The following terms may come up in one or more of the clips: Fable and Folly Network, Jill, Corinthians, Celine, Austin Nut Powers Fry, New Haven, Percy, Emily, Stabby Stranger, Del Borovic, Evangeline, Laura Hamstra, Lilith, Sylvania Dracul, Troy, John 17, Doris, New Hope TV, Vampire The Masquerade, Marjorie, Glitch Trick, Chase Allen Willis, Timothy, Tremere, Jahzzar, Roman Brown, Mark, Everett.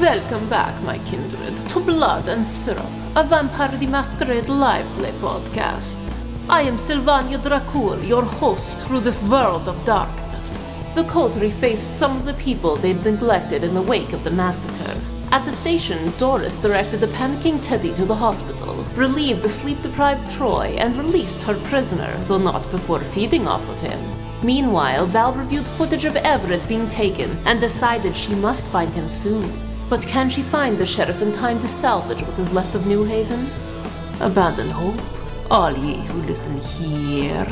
Welcome back, my kindred, to Blood and Syrup, a Vampire The Masquerade live play podcast. I am Sylvania Dracul, your host through this world of darkness. The Coterie faced some of the people they'd neglected in the wake of the massacre. At the station, Doris directed the panicking Teddy to the hospital, relieved the sleep-deprived Troy, and released her prisoner, though not before feeding off of him. Meanwhile, Val reviewed footage of Everett being taken and decided she must find him soon. But can she find the sheriff in time to salvage what is left of New Haven? Abandon hope, all ye who listen here.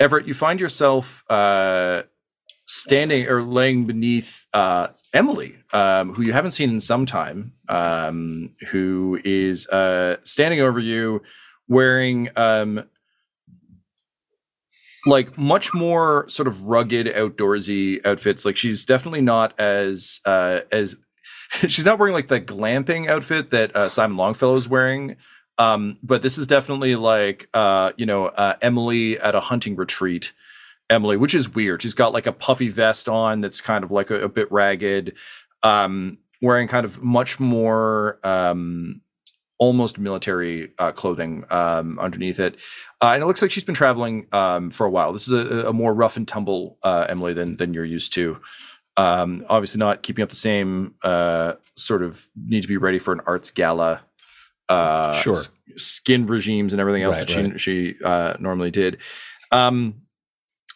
Everett, you find yourself standing or laying beneath Emily, who you haven't seen in some time, who is standing over you wearing like much more sort of rugged outdoorsy outfits. Like she's definitely not as she's not wearing like the glamping outfit that Simon Longfellow is wearing. But this is definitely like, Emily at a hunting retreat. Emily, which is weird. She's got like a puffy vest on that's kind of like a bit ragged, wearing kind of much more almost military clothing underneath it. And it looks like she's been traveling for a while. This is a more rough and tumble Emily than you're used to. Obviously not keeping up the same sort of need to be ready for an arts gala skin regimes and everything else she normally did.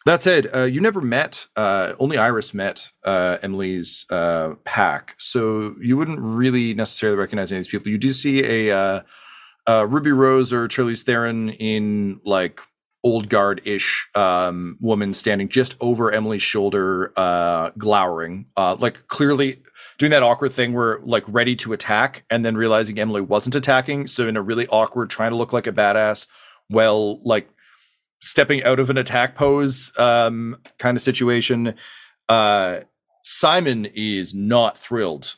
That said, you never met, only Iris met Emily's pack, so you wouldn't really necessarily recognize any of these people. You do see a Ruby Rose or Charlize Theron in like old guard-ish woman standing just over Emily's shoulder, glowering, like clearly doing that awkward thing where like ready to attack and then realizing Emily wasn't attacking. So in a really awkward, trying to look like a badass, well, like, stepping out of an attack pose kind of situation. Simon is not thrilled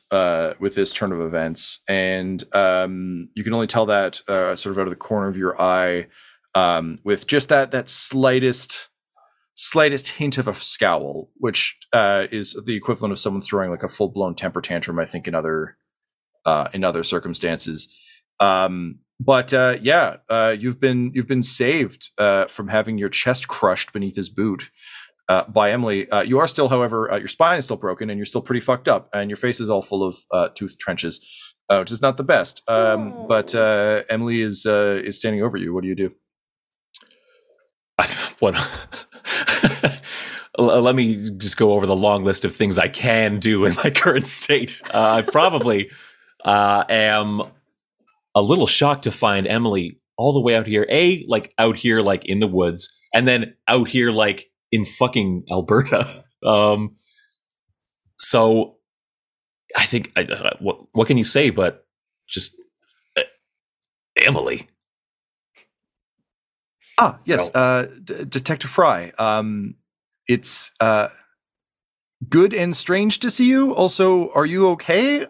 with this turn of events. And you can only tell that sort of out of the corner of your eye with just that slightest hint of a scowl, which is the equivalent of someone throwing like a full-blown temper tantrum, I think, in other circumstances. But you've been saved from having your chest crushed beneath his boot by Emily. You are still, however, your spine is still broken and you're still pretty fucked up and your face is all full of tooth trenches, which is not the best. But Emily is standing over you. What do you do? Let me just go over the long list of things I can do in my current state. I probably am a little shocked to find Emily all the way out here. Like in the woods, and then out here, like in fucking Alberta. So I think, what can you say, but just Emily. Ah, yes. No. Detective Fry. It's good and strange to see you. Also, are you okay?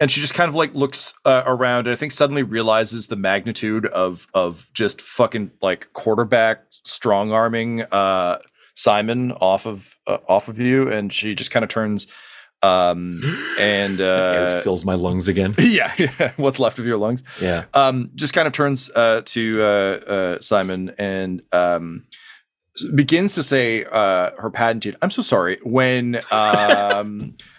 And she just kind of like looks around and I think suddenly realizes the magnitude of just fucking like quarterback strong arming Simon off of you. And she just kind of turns and air fills my lungs again. Yeah. What's left of your lungs. Yeah. Just kind of turns to Simon and begins to say her patented, I'm so sorry, when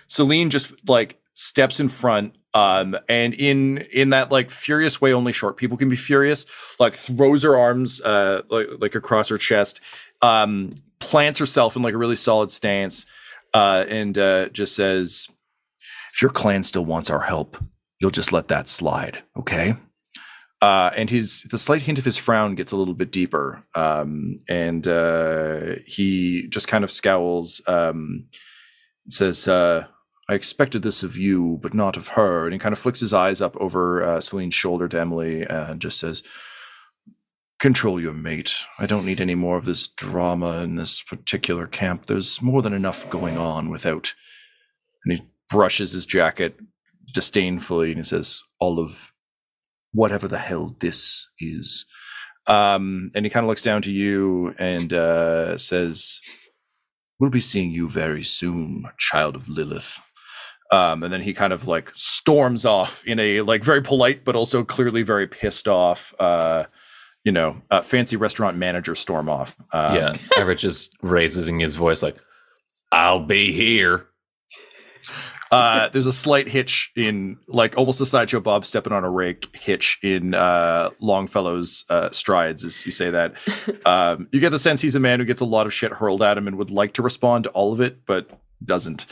Celine just like steps in front and in that like furious way only short people can be furious, like throws her arms like across her chest, plants herself in like a really solid stance and just says, if your clan still wants our help, you'll just let that slide, okay? And the slight hint of his frown gets a little bit deeper and he just kind of scowls, says, I expected this of you, but not of her. And he kind of flicks his eyes up over Celine's shoulder to Emily and just says, control your mate. I don't need any more of this drama in this particular camp. There's more than enough going on without. And he brushes his jacket disdainfully and he says, all of whatever the hell this is. And he kind of looks down to you and says, We'll be seeing you very soon, child of Lilith. And then he kind of like storms off in a like very polite, but also clearly very pissed off, fancy restaurant manager storm off. Everett just raises in his voice like, I'll be here. There's a slight hitch in like almost a Sideshow Bob stepping on a rake hitch in Longfellow's strides as you say that. You get the sense he's a man who gets a lot of shit hurled at him and would like to respond to all of it, but doesn't.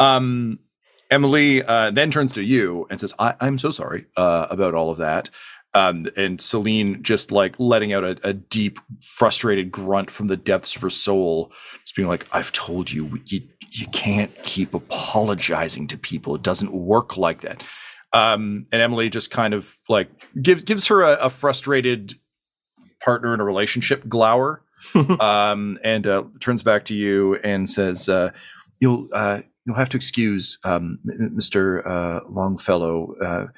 Emily then turns to you and says, I'm so sorry about all of that. And Celine just like letting out a deep, frustrated grunt from the depths of her soul. Just being like, I've told you, you can't keep apologizing to people. It doesn't work like that. And Emily just kind of like gives her a frustrated partner in a relationship glower, and turns back to you and says, you'll have to excuse Mr. Longfellow.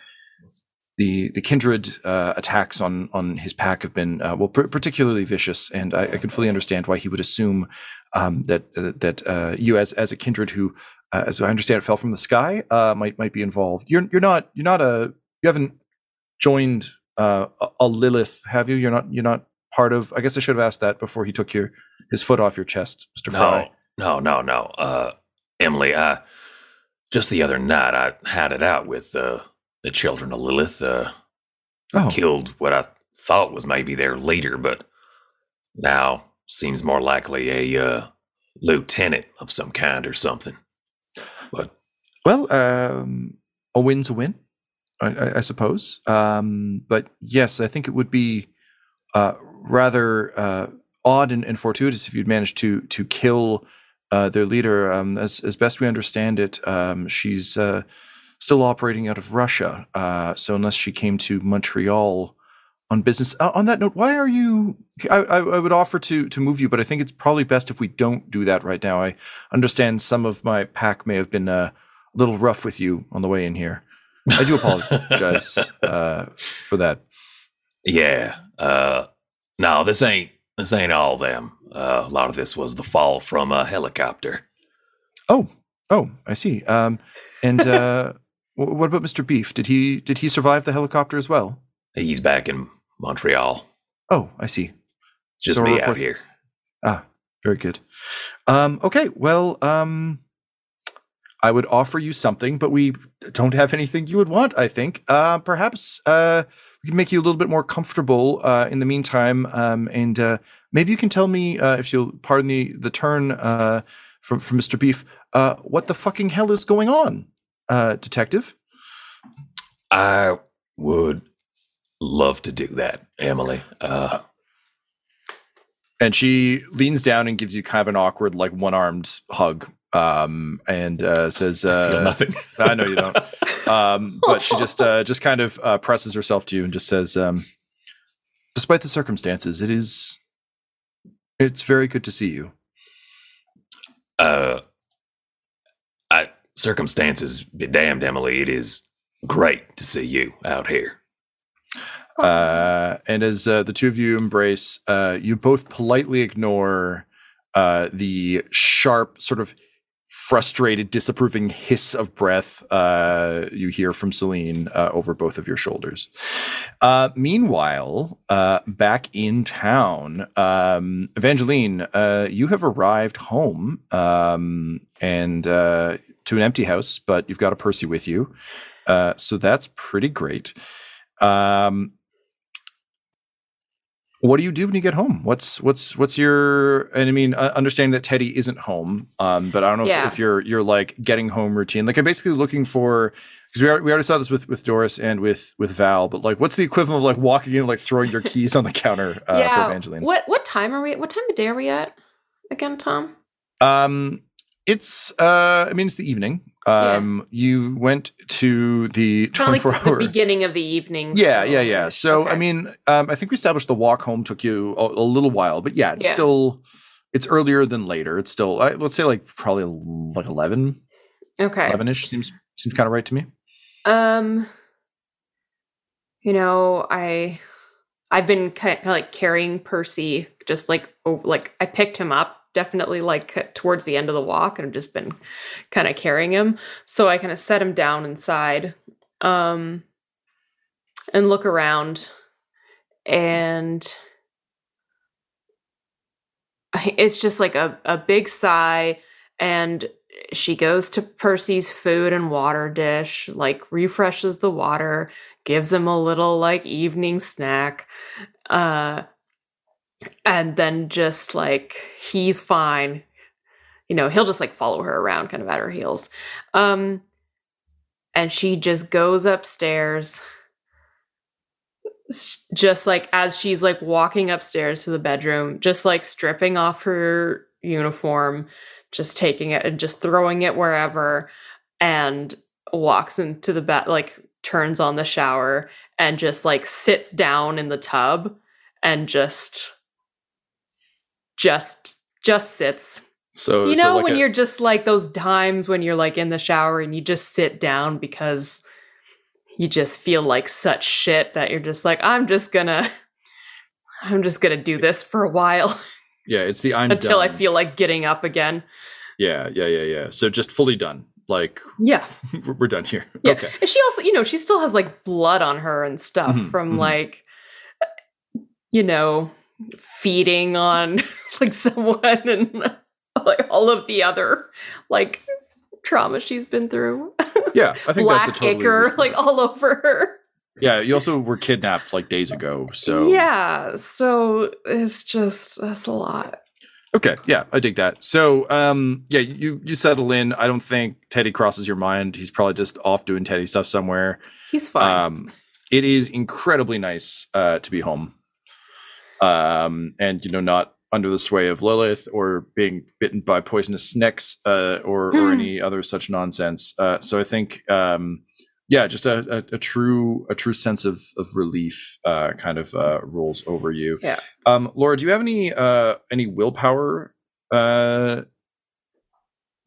The kindred attacks on his pack have been particularly vicious, and I can fully understand why he would assume that you as a kindred who, as I understand, it fell from the sky, might be involved. You haven't joined a Lilith, have you? You're not part of. I guess I should have asked that before he took his foot off your chest, Mr. Fry. No. Emily, just the other night I had it out with the children of Lilith, killed what I thought was maybe their leader, but now seems more likely a lieutenant of some kind or something. But a win's a win, I suppose. But yes, I think it would be rather odd and fortuitous if you'd managed to kill their leader. As best we understand it, she's still operating out of Russia. So unless she came to Montreal on business. On that note, why are you... I would offer to move you, but I think it's probably best if we don't do that right now. I understand some of my pack may have been a little rough with you on the way in here. I do apologize for that. Yeah. No, this ain't all them. A lot of this was the fall from a helicopter. Oh, I see. What about Mr. Beef? Did he survive the helicopter as well? He's back in Montreal. Oh, I see. Just me out here. Ah, very good. Okay, well, I would offer you something, but we don't have anything you would want, I think. Perhaps we can make you a little bit more comfortable in the meantime, and maybe you can tell me, if you'll pardon the turn from Mr. Beef, what the fucking hell is going on? Detective? I would love to do that, Emily. And she leans down and gives you kind of an awkward, like, one-armed hug, and says... I feel nothing. I know you don't. But she just kind of presses herself to you and just says, despite the circumstances, it's very good to see you. Circumstances be damned, Emily. It is great to see you out here. And as the two of you embrace, you both politely ignore the sharp, sort of frustrated, disapproving hiss of breath you hear from Celine over both of your shoulders. Meanwhile, back in town, Evangeline, you have arrived home and to an empty house, but you've got a Percy with you. So that's pretty great. What do you do when you get home? What's your, and I mean, understanding that Teddy isn't home, but I don't know if you're like getting home routine. Like I'm basically looking for, because we already saw this with Doris and with Val, but like, what's the equivalent of like walking in and like throwing your keys on the counter for Evangeline? What time of day are we at again, Tom? It's, it's the evening. You went to the 24-hour the beginning of the evening. Yeah. So, okay. I think we established the walk home took you a little while, but yeah, it's still, it's earlier than later. It's still, let's say like probably like 11. Okay. 11-ish seems kind of right to me. I've been kind of like carrying Percy, just like I picked him up definitely like towards the end of the walk, and I've just been kind of carrying him. So I kind of set him down inside and look around, and it's just like a big sigh, and she goes to Percy's food and water dish, like refreshes the water, gives him a little like evening snack, and then just like, he's fine. You know, he'll just like follow her around kind of at her heels. And she just goes upstairs, just like as she's like walking upstairs to the bedroom, just like stripping off her uniform, just taking it and just throwing it wherever, and walks into the bed, like turns on the shower and just like sits down in the tub and just sits. So, you know, like when you're just like those times when you're like in the shower and you just sit down because you just feel like such shit that you're just like, I'm just gonna do this for a while. Yeah, it's the I'm until done. I feel like getting up again. Yeah. So just fully done. Like, yeah, we're done here. Yeah. Okay. And she also, you know, she still has like blood on her and stuff from like, you know, feeding on like someone and like all of the other like trauma she's been through. Yeah, I think black that's a totally ichor like all over her. Yeah, you also were kidnapped like days ago, so. Yeah, so it's just, that's a lot. Okay, yeah, I dig that. So, yeah, you settle in. I don't think Teddy crosses your mind. He's probably just off doing Teddy stuff somewhere. He's fine. It is incredibly nice to be home. And, you know, not under the sway of Lilith or being bitten by poisonous snakes or any other such nonsense. So I think... yeah, just a true sense of relief kind of rolls over you. Yeah. Laura, do you have any willpower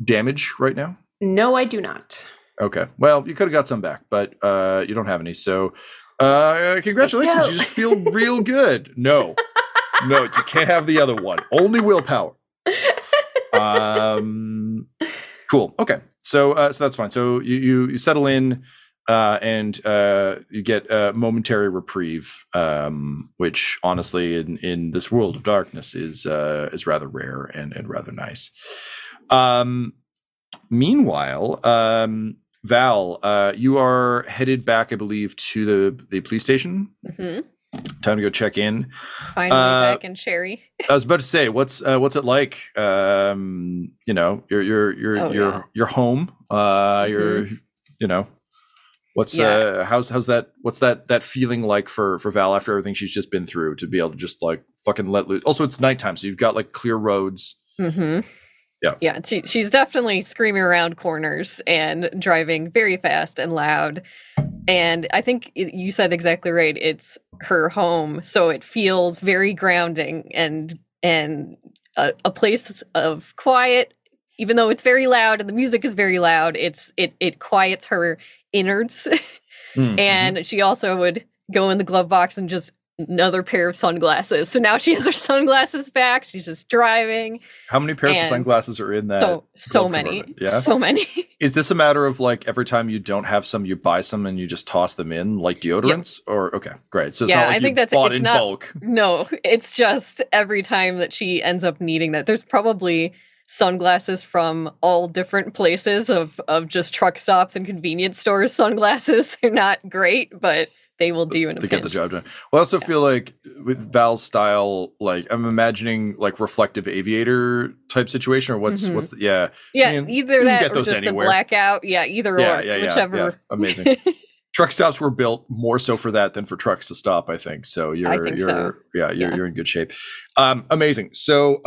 damage right now? No, I do not. Okay. Well, you could have got some back, but you don't have any. So congratulations. No. You just feel real good. No, you can't have the other one. Only willpower. Cool. Okay. So so that's fine. So you settle in. And you get a momentary reprieve, which honestly, in this world of darkness, is rather rare and rather nice. Meanwhile, Val, you are headed back, I believe, to the police station. Mm-hmm. Time to go check in. Finally back in Sherry. I was about to say, what's it like? You know, you're home. You're you know. What's how's that? What's that feeling like for Val after everything she's just been through, to be able to just like fucking let loose? Also, it's nighttime, so you've got like clear roads. Mm-hmm. Yeah. She's definitely screaming around corners and driving very fast and loud. And I think you said exactly right. It's her home, so it feels very grounding and a place of quiet. Even though it's very loud and the music is very loud, it quiets her innards. Mm-hmm. And she also would go in the glove box and just another pair of sunglasses. So now she has her sunglasses back. She's just driving. How many pairs of sunglasses are in that? So many. Yeah? So many. Is this a matter of like every time you don't have some, you buy some and you just toss them in like deodorants? Yep. Or okay, great. So it's not like I think that's bought in bulk. No, it's just every time that she ends up needing that. There's probably sunglasses from all different places of just truck stops and convenience stores sunglasses. They're not great, but they will do in a pinch. They get the job done. Well, I also feel like with Val's style, like I'm imagining like reflective aviator type situation, or what's the, yeah. Yeah, I mean, either that or just anywhere. The blackout. Yeah, either or. Whichever. Yeah. Amazing. Truck stops were built more so for that than for trucks to stop, I think. So you're in good shape. Amazing. So,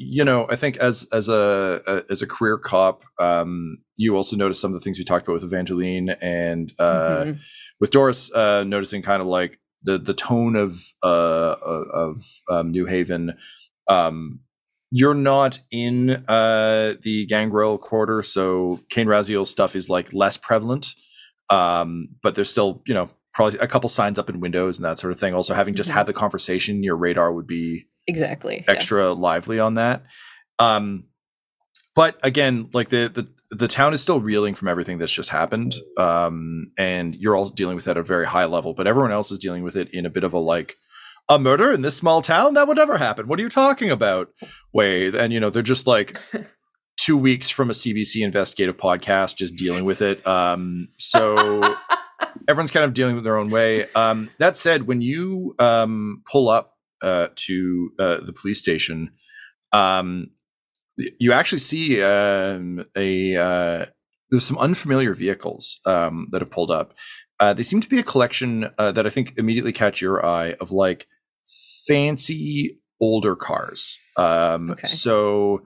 you know, I think as a career cop, you also notice some of the things we talked about with Evangeline and with Doris, noticing kind of like the tone of New Haven. You're not in the Gangrel quarter, so Cain Raziel's stuff is like less prevalent, but there's still, you know, probably a couple signs up in windows and that sort of thing. Also, having just had the conversation, your radar would be. Exactly. Extra lively on that. But again, like the town is still reeling from everything that's just happened. And you're all dealing with that at a very high level, but everyone else is dealing with it in a bit of a, like, a murder in this small town? That would never happen. What are you talking about? Wait. And, you know, they're just like 2 weeks from a CBC investigative podcast, just dealing with it. So everyone's kind of dealing with their own way. That said, when you pull up to the police station, you actually see there's some unfamiliar vehicles that have pulled up. They seem to be a collection that I think immediately catch your eye of, like, fancy older cars. Okay. So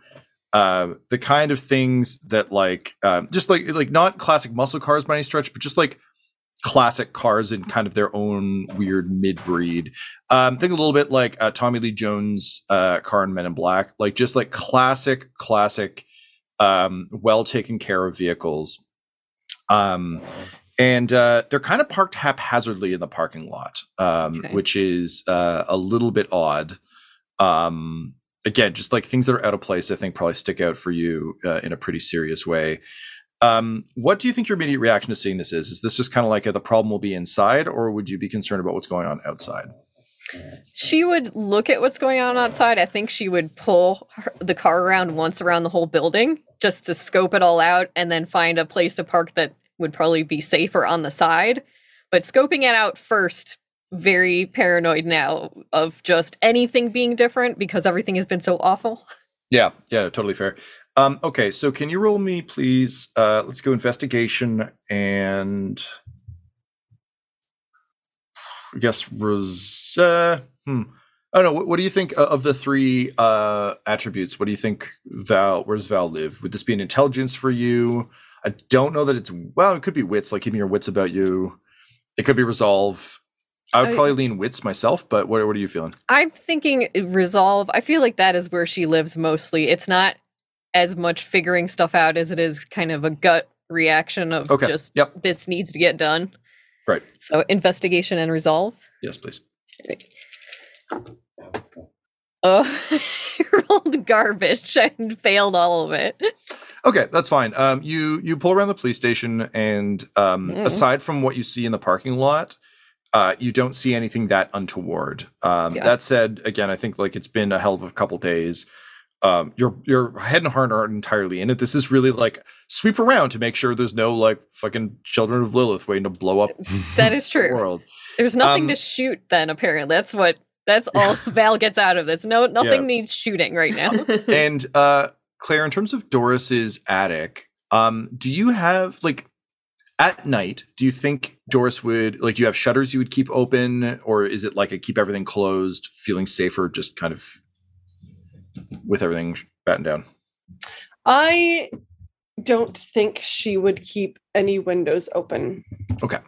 the kind of things that, like, just like not classic muscle cars by any stretch, but just like classic cars in kind of their own weird mid-breed. Think a little bit like Tommy Lee Jones' car in Men in Black, like just like classic, well taken care of vehicles. And they're kind of parked haphazardly in the parking lot, okay. Which is a little bit odd. Again, just like things that are out of place, I think probably stick out for you in a pretty serious way. What do you think your immediate reaction to seeing this is? Is this just kind of like the problem will be inside, or would you be concerned about what's going on outside? She would look at what's going on outside. I think she would pull the car around once around the whole building just to scope it all out and then find a place to park that would probably be safer on the side, but scoping it out first, very paranoid now of just anything being different because everything has been so awful. Yeah, totally fair. Okay, so can you roll me, please? Let's go investigation and I guess I don't know. What do you think of the three attributes? What do you think Val? Where does Val live? Would this be an intelligence for you? I don't know that it's, well, it could be wits, like keeping your wits about you. It could be resolve. I would probably lean wits myself, but what are you feeling? I'm thinking resolve. I feel like that is where she lives mostly. It's not as much figuring stuff out as it is kind of a gut reaction of this needs to get done. Right. So investigation and resolve. Yes, please. Oh, rolled garbage and failed all of it. Okay, that's fine. You pull around the police station, and aside from what you see in the parking lot, you don't see anything that untoward. That said, again, I think like it's been a hell of a couple days. Your head and heart aren't entirely in it. This is really like sweep around to make sure there's no like fucking children of Lilith waiting to blow up. That is true. The world. There's nothing to shoot. Then apparently that's all Val gets out of this. No, nothing needs shooting right now. And Claire, in terms of Doris's attic, do you have, like, at night, do you think Doris would, like, do you have shutters you would keep open, or is it like a keep everything closed, feeling safer, just kind of with everything battened down? I don't think she would keep any windows open. Okay.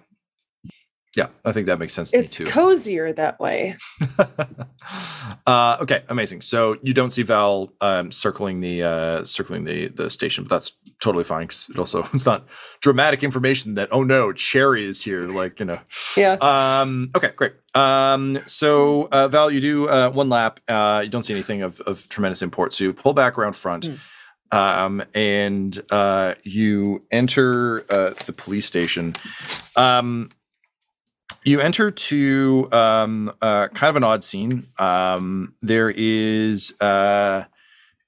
Yeah, I think that makes sense to me too. It's cozier that way. Okay, amazing. So you don't see Val circling the station, but that's totally fine because it's not dramatic information that, oh no, Cherry is here, like, you know. Yeah. Okay, great. So Val, you do one lap. You don't see anything of tremendous import, so you pull back around front, and you enter the police station. You enter to kind of an odd scene. There is a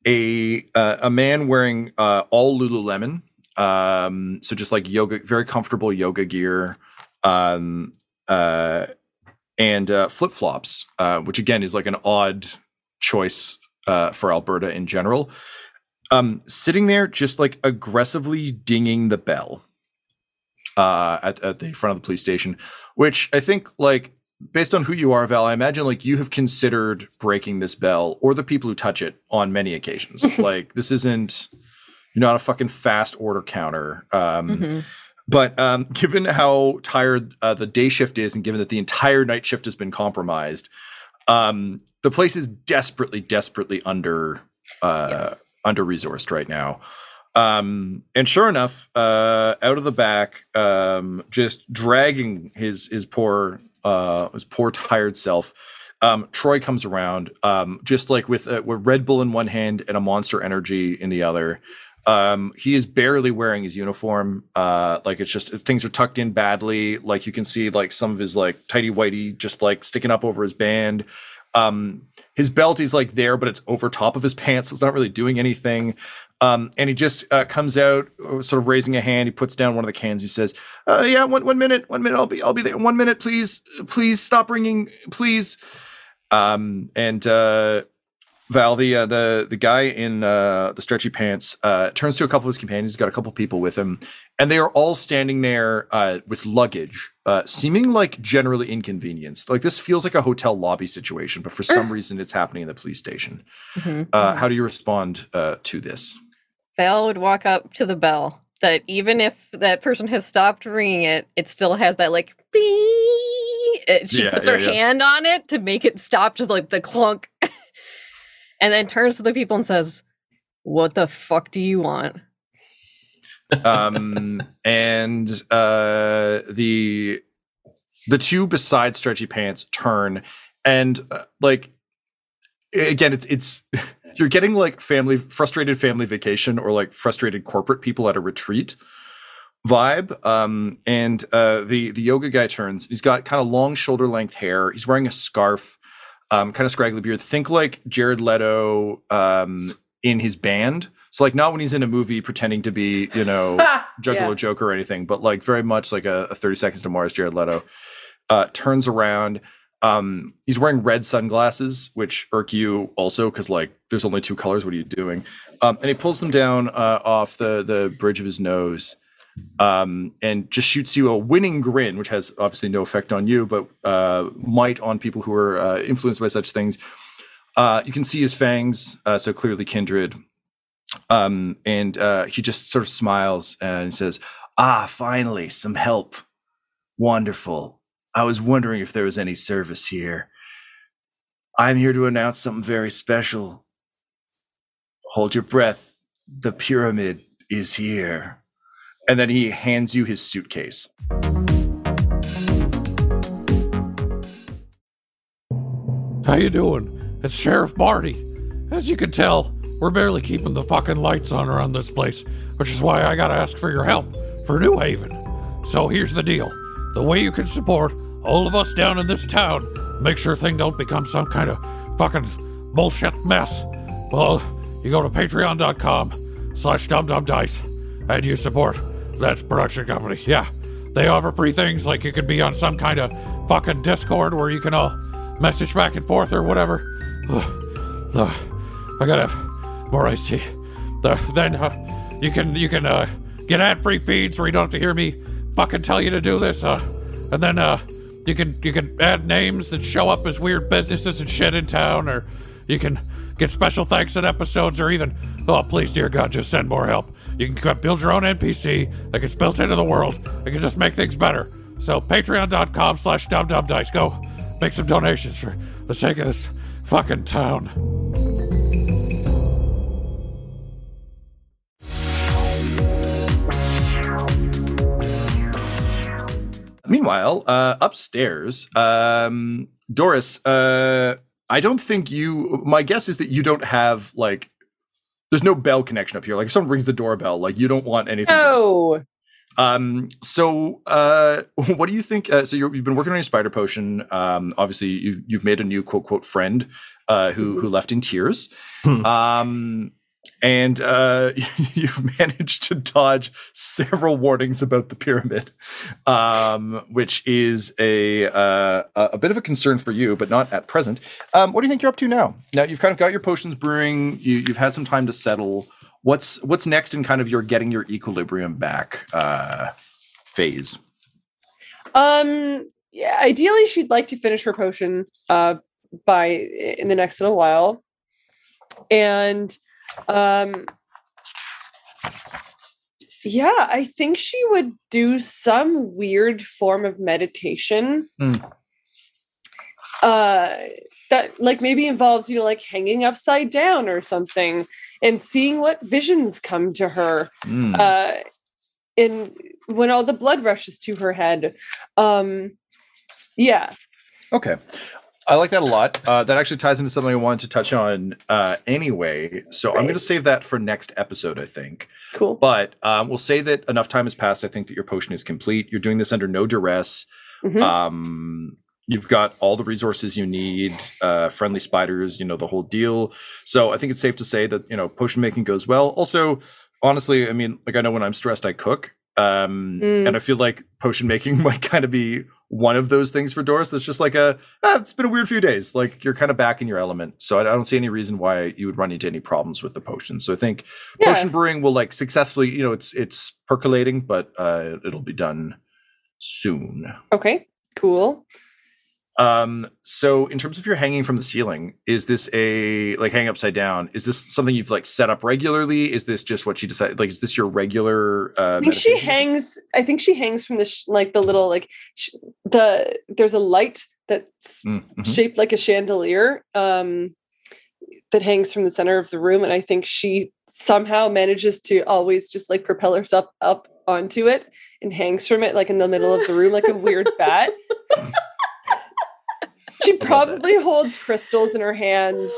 man wearing all Lululemon, so just like yoga, very comfortable yoga gear, and flip flops, which again is like an odd choice for Alberta in general. Sitting there, just like aggressively dinging the bell. At the front of the police station, which I think, like, based on who you are, Val, I imagine like you have considered breaking this bell or the people who touch it on many occasions. Like, this isn't, you're not a fucking fast order counter. But given how tired the day shift is, and given that the entire night shift has been compromised, the place is desperately under-resourced right now. And sure enough, out of the back, just dragging his poor tired self Troy comes around, just like with Red Bull in one hand and a Monster Energy in the other. He is barely wearing his uniform. Like, it's just, things are tucked in badly. Like, you can see like some of his like tighty whitey just like sticking up over his band. His belt is like there, but it's over top of his pants. So it's not really doing anything. And he just comes out, sort of raising a hand. He puts down one of the cans. He says, "Yeah, one minute. I'll be there. 1 minute, please stop ringing, please." Val, the guy in the stretchy pants, turns to a couple of his companions. He's got a couple people with him, and they are all standing there with luggage, seeming like generally inconvenienced. Like, this feels like a hotel lobby situation, but for some reason it's happening in the police station. Mm-hmm. How do you respond to this? Val would walk up to the bell that even if that person has stopped ringing it, it still has that like bee. She puts her hand on it to make it stop, just like the clunk. And then turns to the people and says, "What the fuck do you want?" The two beside Stretchy Pants turn and like, again, it's you're getting like frustrated family vacation or like frustrated corporate people at a retreat vibe. The yoga guy turns. He's got kind of long shoulder length hair. He's wearing a scarf. Kind of scraggly beard. Think like Jared Leto in his band. So like not when he's in a movie pretending to be, you know, Juggalo Joker or anything, but like very much like a 30 Seconds to Mars Jared Leto. Turns around. He's wearing red sunglasses, which irk you also because like there's only two colors. What are you doing? And he pulls them down off the bridge of his nose and just shoots you a winning grin, which has obviously no effect on you, but might on people who are influenced by such things. You can see his fangs, so clearly kindred. He just sort of smiles and says, "Ah, finally, some help. Wonderful. I was wondering if there was any service here. I'm here to announce something very special. Hold your breath. The pyramid is here." And then he hands you his suitcase. "How you doing? It's Sheriff Marty. As you can tell, we're barely keeping the fucking lights on around this place, which is why I gotta ask for your help for New Haven. So here's the deal. The way you can support all of us down in this town, make sure things don't become some kind of fucking bullshit mess. Well, you go to patreon.com/dumdumdice and you support That's production company. Yeah, they offer free things like you can be on some kind of fucking Discord where you can all message back and forth or whatever. I gotta have more iced tea. Then you can get ad-free feeds where you don't have to hear me fucking tell you to do this. And then you can add names that show up as weird businesses and shit in town, or you can get special thanks in episodes, or even, oh please dear God, just send more help. You can build your own NPC that gets built into the world and can just make things better. So patreon.com/dumdumdice. Go make some donations for the sake of this fucking town." Meanwhile, upstairs, Doris, I don't think my guess is that you don't have like, there's no bell connection up here. Like if someone rings the doorbell, like you don't want anything. No. So what do you think? So you've been working on your spider potion. Obviously you've made a new quote friend, who left in tears. And you've managed to dodge several warnings about the pyramid, which is a bit of a concern for you, but not at present. What do you think you're up to now? Now you've kind of got your potions brewing. You've had some time to settle. What's next in kind of your getting your equilibrium back phase? Yeah, ideally, she'd like to finish her potion by in the next little while, and. I think she would do some weird form of meditation. That like maybe involves, you know, like hanging upside down or something and seeing what visions come to her. And when all the blood rushes to her head. Okay. I like that a lot. That actually ties into something I wanted to touch on anyway. So I'm going to save that for next episode, I think. Cool. But we'll say that enough time has passed. I think that your potion is complete. You're doing this under no duress. Mm-hmm. You've got all the resources you need, friendly spiders, you know, the whole deal. So I think it's safe to say that, you know, potion making goes well. Also, honestly, I mean, like I know when I'm stressed, I cook. And I feel like potion making might kind of be one of those things for Doris. That's just like it's been a weird few days. Like you're kind of back in your element. So I don't see any reason why you would run into any problems with the potion. So I think potion brewing will like successfully, you know, it's percolating, but it'll be done soon. Okay, cool. So in terms of your hanging from the ceiling, is this a like hang upside down? Is this something you've like set up regularly? Is this just what she decided? Like, is this your regular, I think meditation? she hangs from the, there's a light that's shaped like a chandelier, that hangs from the center of the room. And I think she somehow manages to always just like propel herself up onto it and hangs from it, like in the middle of the room, like a weird bat. She probably holds crystals in her hands.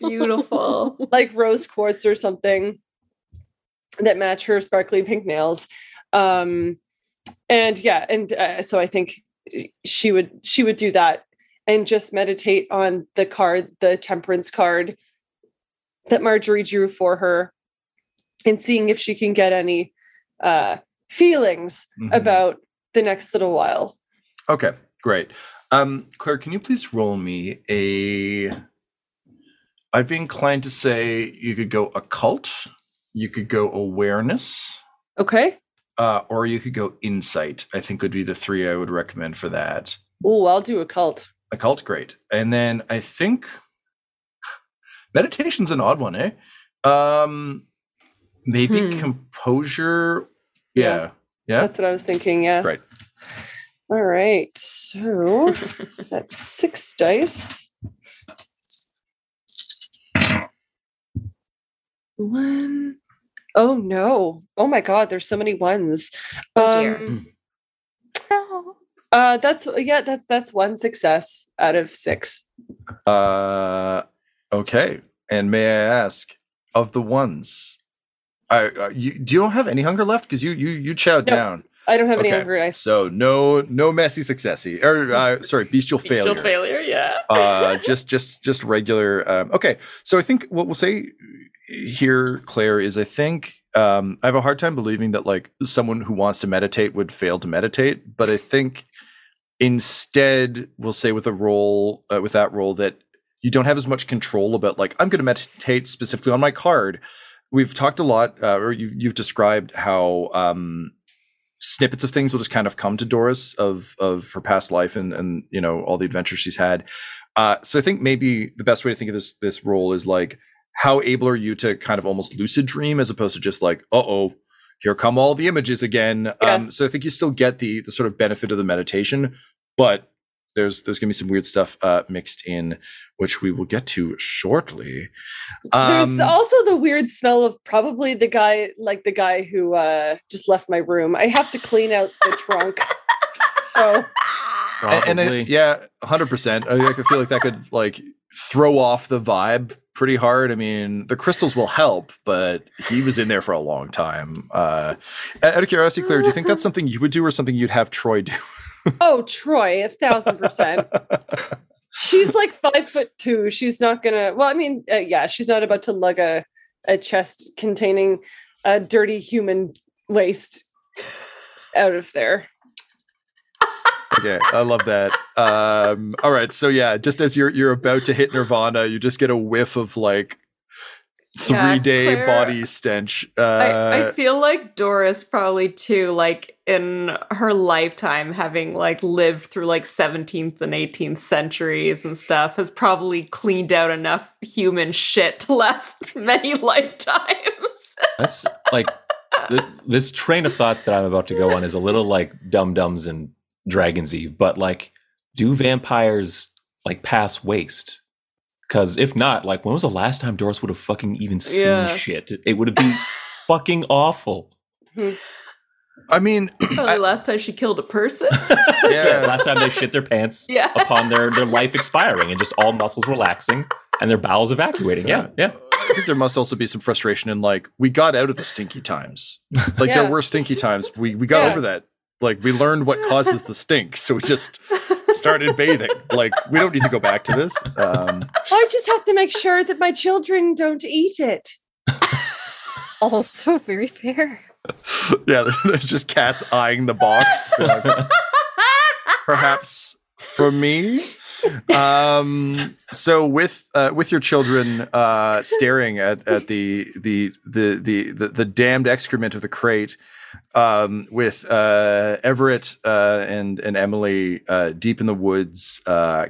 Beautiful. Like rose quartz or something that match her sparkly pink nails. So I think she would do that and just meditate on the card, the temperance card that Marjorie drew for her, and seeing if she can get any feelings about the next little while. Okay, great. Claire, can you please roll me I'd be inclined to say you could go occult, you could go awareness. Okay. Or you could go insight, I think would be the three I would recommend for that. Oh, I'll do occult. Occult, great. And then I think meditation's an odd one, eh? Maybe composure. Yeah. That's what I was thinking, yeah. Right. All right, so that's 6 dice. 1. Oh no! Oh my God! There's so many ones. Oh dear. No. That's 1 success out of 6. Okay. And may I ask, of the ones, do you don't have any hunger left? Because you chowed down. I don't have any hunger dice. So no messy successy. Or bestial failure. Bestial failure, yeah. Just regular. Okay. So I think what we'll say here, Claire, is I think I have a hard time believing that like someone who wants to meditate would fail to meditate, but I think instead we'll say with a roll that you don't have as much control about like I'm going to meditate specifically on my card. We've talked a lot, or you've described how. Snippets of things will just kind of come to Doris of her past life and you know all the adventures she's had. So I think maybe the best way to think of this role is like how able are you to kind of almost lucid dream as opposed to just like here come all the images again. Yeah. So I think you still get the sort of benefit of the meditation, but there's gonna be some weird stuff mixed in, which we will get to shortly. There's also the weird smell of probably the guy who just left my room. I have to clean out the trunk. Oh, probably. And 100%. I feel like that could like throw off the vibe pretty hard. I mean, the crystals will help, but he was in there for a long time. Out of curiosity, Claire, do you think that's something you would do or something you'd have Troy do? Oh, Troy, 1000%. She's like 5'2". She's not gonna. Well, I mean, she's not about to lug a chest containing a dirty human waste out of there. Okay, I love that. All right, so just as you're about to hit Nirvana, you just get a whiff of like 3-day Claire, body stench. I feel like Doris probably too, like in her lifetime, having like lived through like 17th and 18th centuries and stuff, has probably cleaned out enough human shit to last many lifetimes. That's like this train of thought that I'm about to go on is a little like Dum Dums and Dragons-y, but like, do vampires like pass waste? Because if not, like, when was the last time Doris would have fucking even seen shit? It would have been fucking awful. I mean, last time she killed a person. Yeah, last time they shit their pants upon their life expiring and just all muscles relaxing and their bowels evacuating. Yeah. I think there must also be some frustration in like, we got out of the stinky times. Like there were stinky times. We got over that. Like we learned what causes the stink. So we just started bathing. Like we don't need to go back to this. I just have to make sure that my children don't eat it. Also very fair. Yeah, there's just cats eyeing the box. Like, perhaps for me. So with your children staring at the damned excrement of the crate, with Everett and Emily deep in the woods,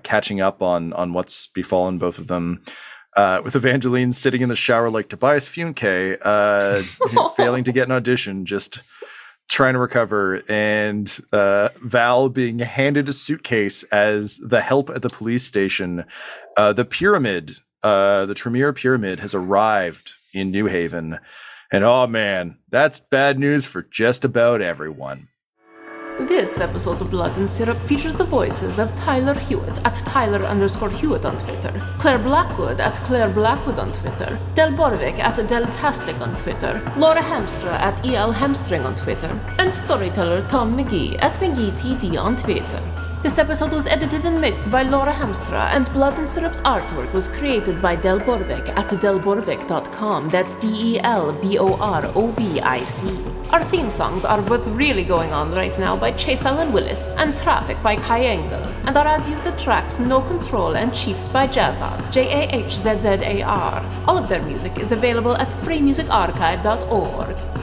catching up on what's befallen both of them. With Evangeline sitting in the shower like Tobias Funke, failing to get an audition, just trying to recover, and Val being handed a suitcase as the help at the police station. The pyramid, the Tremere pyramid, has arrived in New Haven, and oh man, that's bad news for just about everyone. This episode of Blood and Syrup features the voices of Tyler Hewitt at Tyler_Hewitt on Twitter, Claire Blackwood at Claire Blackwood on Twitter, Del Borovic at Deltastic on Twitter, Laura Hamstra at EL Hamstring on Twitter, and storyteller Tom McGee at McGeeTD on Twitter. This episode was edited and mixed by Laura Hamstra, and Blood and Syrup's artwork was created by Del Borovic at delborovic.com. That's DelBorovic. Our theme songs are What's Really Going On Right Now by Chase Allen Willis and Traffic by Kai Engel, and our ads use the tracks No Control and Chiefs by Jahzzar, Jahzzar. All of their music is available at freemusicarchive.org.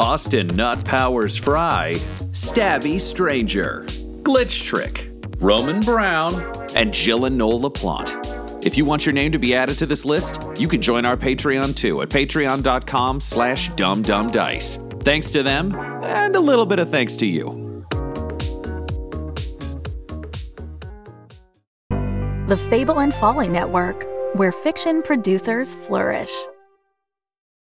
Austin Nut Powers Fry, Stabby Stranger, Glitch Trick, Roman Brown, and Jill and Noel LaPlante. If you want your name to be added to this list, you can join our Patreon too at patreon.com/dumdumdice. Thanks to them, and a little bit of thanks to you. The Fable and Folly Network, where fiction producers flourish.